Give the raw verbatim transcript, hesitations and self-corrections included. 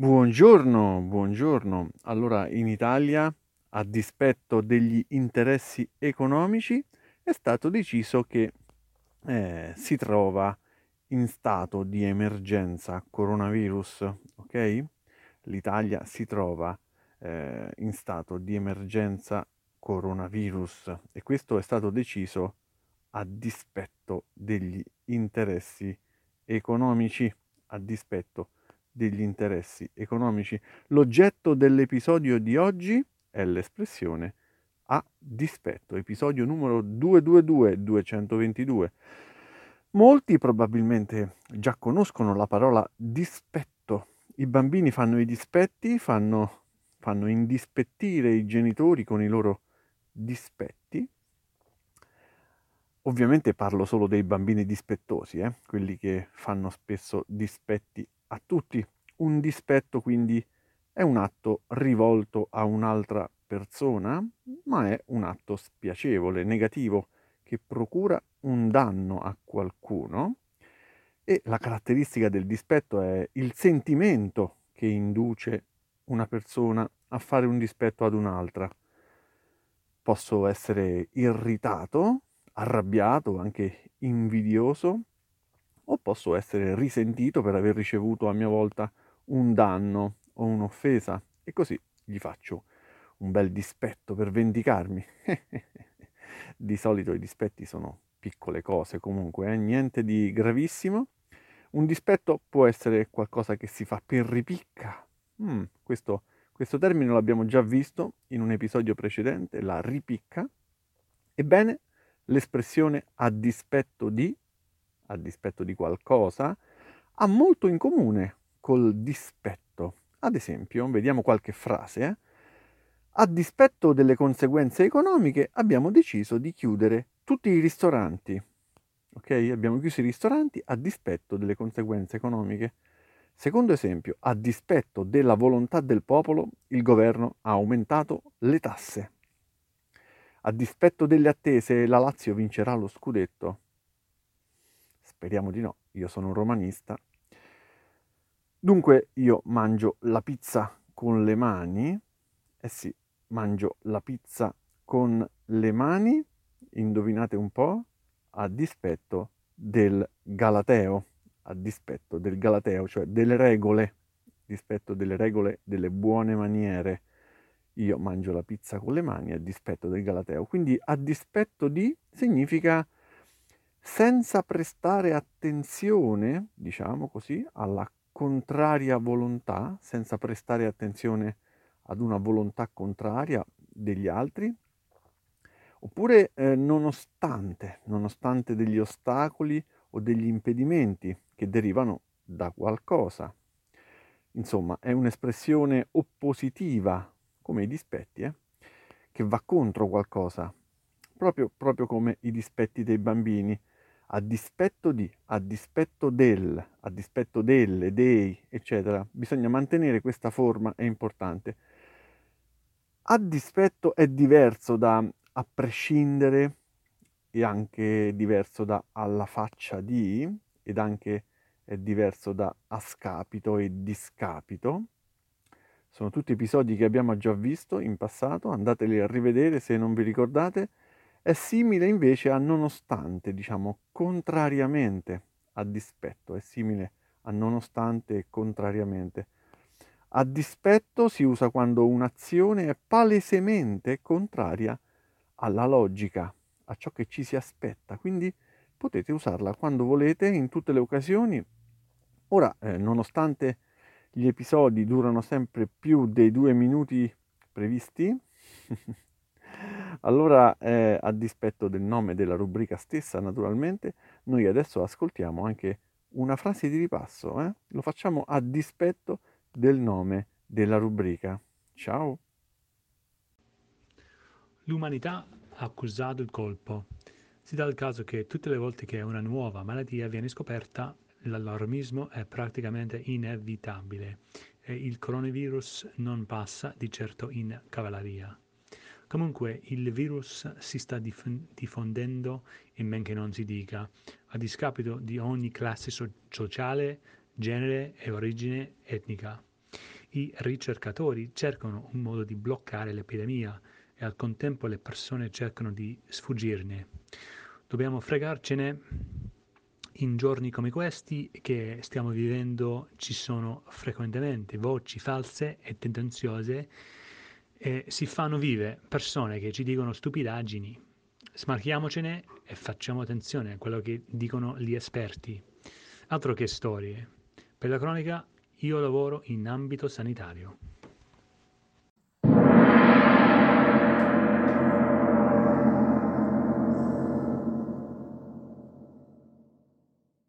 Buongiorno, buongiorno. Allora, in Italia, a dispetto degli interessi economici, è stato deciso che eh, si trova in stato di emergenza coronavirus, ok? L'Italia si trova eh, in stato di emergenza coronavirus e questo è stato deciso a dispetto degli interessi economici, a dispetto degli interessi economici. L'oggetto dell'episodio di oggi è l'espressione a dispetto, episodio numero duecentoventidue duecentoventidue. Molti probabilmente già conoscono la parola dispetto. I bambini fanno i dispetti, fanno, fanno indispettire i genitori con i loro dispetti. Ovviamente parlo solo dei bambini dispettosi, eh? Quelli che fanno spesso dispetti a tutti. Un dispetto quindi è un atto rivolto a un'altra persona, ma è un atto spiacevole, negativo, che procura un danno a qualcuno, e la caratteristica del dispetto è il sentimento che induce una persona a fare un dispetto ad un'altra. Posso essere irritato, arrabbiato, anche invidioso, o posso essere risentito per aver ricevuto a mia volta un danno o un'offesa, e così gli faccio un bel dispetto per vendicarmi. Di solito i dispetti sono piccole cose, comunque, eh? Niente di gravissimo. Un dispetto può essere qualcosa che si fa per ripicca. Mm, questo, questo termine l'abbiamo già visto in un episodio precedente, la ripicca. Ebbene, l'espressione a dispetto di, a dispetto di qualcosa, ha molto in comune col dispetto. Ad esempio, vediamo qualche frase. Eh? A dispetto delle conseguenze economiche abbiamo deciso di chiudere tutti i ristoranti. Ok? Abbiamo chiuso i ristoranti a dispetto delle conseguenze economiche. Secondo esempio, a dispetto della volontà del popolo, il governo ha aumentato le tasse. A dispetto delle attese, la Lazio vincerà lo scudetto. Speriamo di no, io sono un romanista. Dunque io mangio la pizza con le mani, eh sì, mangio la pizza con le mani, indovinate un po', a dispetto del galateo, a dispetto del galateo, cioè delle regole, a dispetto delle regole, delle buone maniere. Io mangio la pizza con le mani a dispetto del galateo. Quindi a dispetto di significa senza prestare attenzione, diciamo così, alla contraria volontà, senza prestare attenzione ad una volontà contraria degli altri, oppure eh, nonostante, nonostante degli ostacoli o degli impedimenti che derivano da qualcosa. Insomma, è un'espressione oppositiva, come i dispetti, eh, che va contro qualcosa, proprio, proprio come i dispetti dei bambini. A dispetto di, a dispetto del, a dispetto delle, dei, eccetera. Bisogna mantenere questa forma, è importante. A dispetto è diverso da a prescindere, e anche diverso da alla faccia di, ed anche è diverso da a scapito e discapito. Sono tutti episodi che abbiamo già visto in passato, andateli a rivedere se non vi ricordate. È simile invece a nonostante, diciamo contrariamente a dispetto, è simile a nonostante e contrariamente. A dispetto si usa quando un'azione è palesemente contraria alla logica, a ciò che ci si aspetta, quindi potete usarla quando volete, in tutte le occasioni. Ora, eh, nonostante gli episodi durano sempre più dei due minuti previsti, allora, eh, a dispetto del nome della rubrica stessa, naturalmente, noi adesso ascoltiamo anche una frase di ripasso. Eh? Lo facciamo a dispetto del nome della rubrica. Ciao! L'umanità ha accusato il colpo. Si dà il caso che tutte le volte che una nuova malattia viene scoperta, l'allarmismo è praticamente inevitabile e il coronavirus non passa di certo in cavalleria. Comunque il virus si sta diffondendo, in men che non si dica, a discapito di ogni classe so- sociale, genere e origine etnica. I ricercatori cercano un modo di bloccare l'epidemia e al contempo le persone cercano di sfuggirne. Dobbiamo fregarcene. In giorni come questi che stiamo vivendo ci sono frequentemente voci false e tendenziose e si fanno vive persone che ci dicono stupidaggini. Smarchiamocene e facciamo attenzione a quello che dicono gli esperti. Altro che storie. Per la cronaca, io lavoro in ambito sanitario.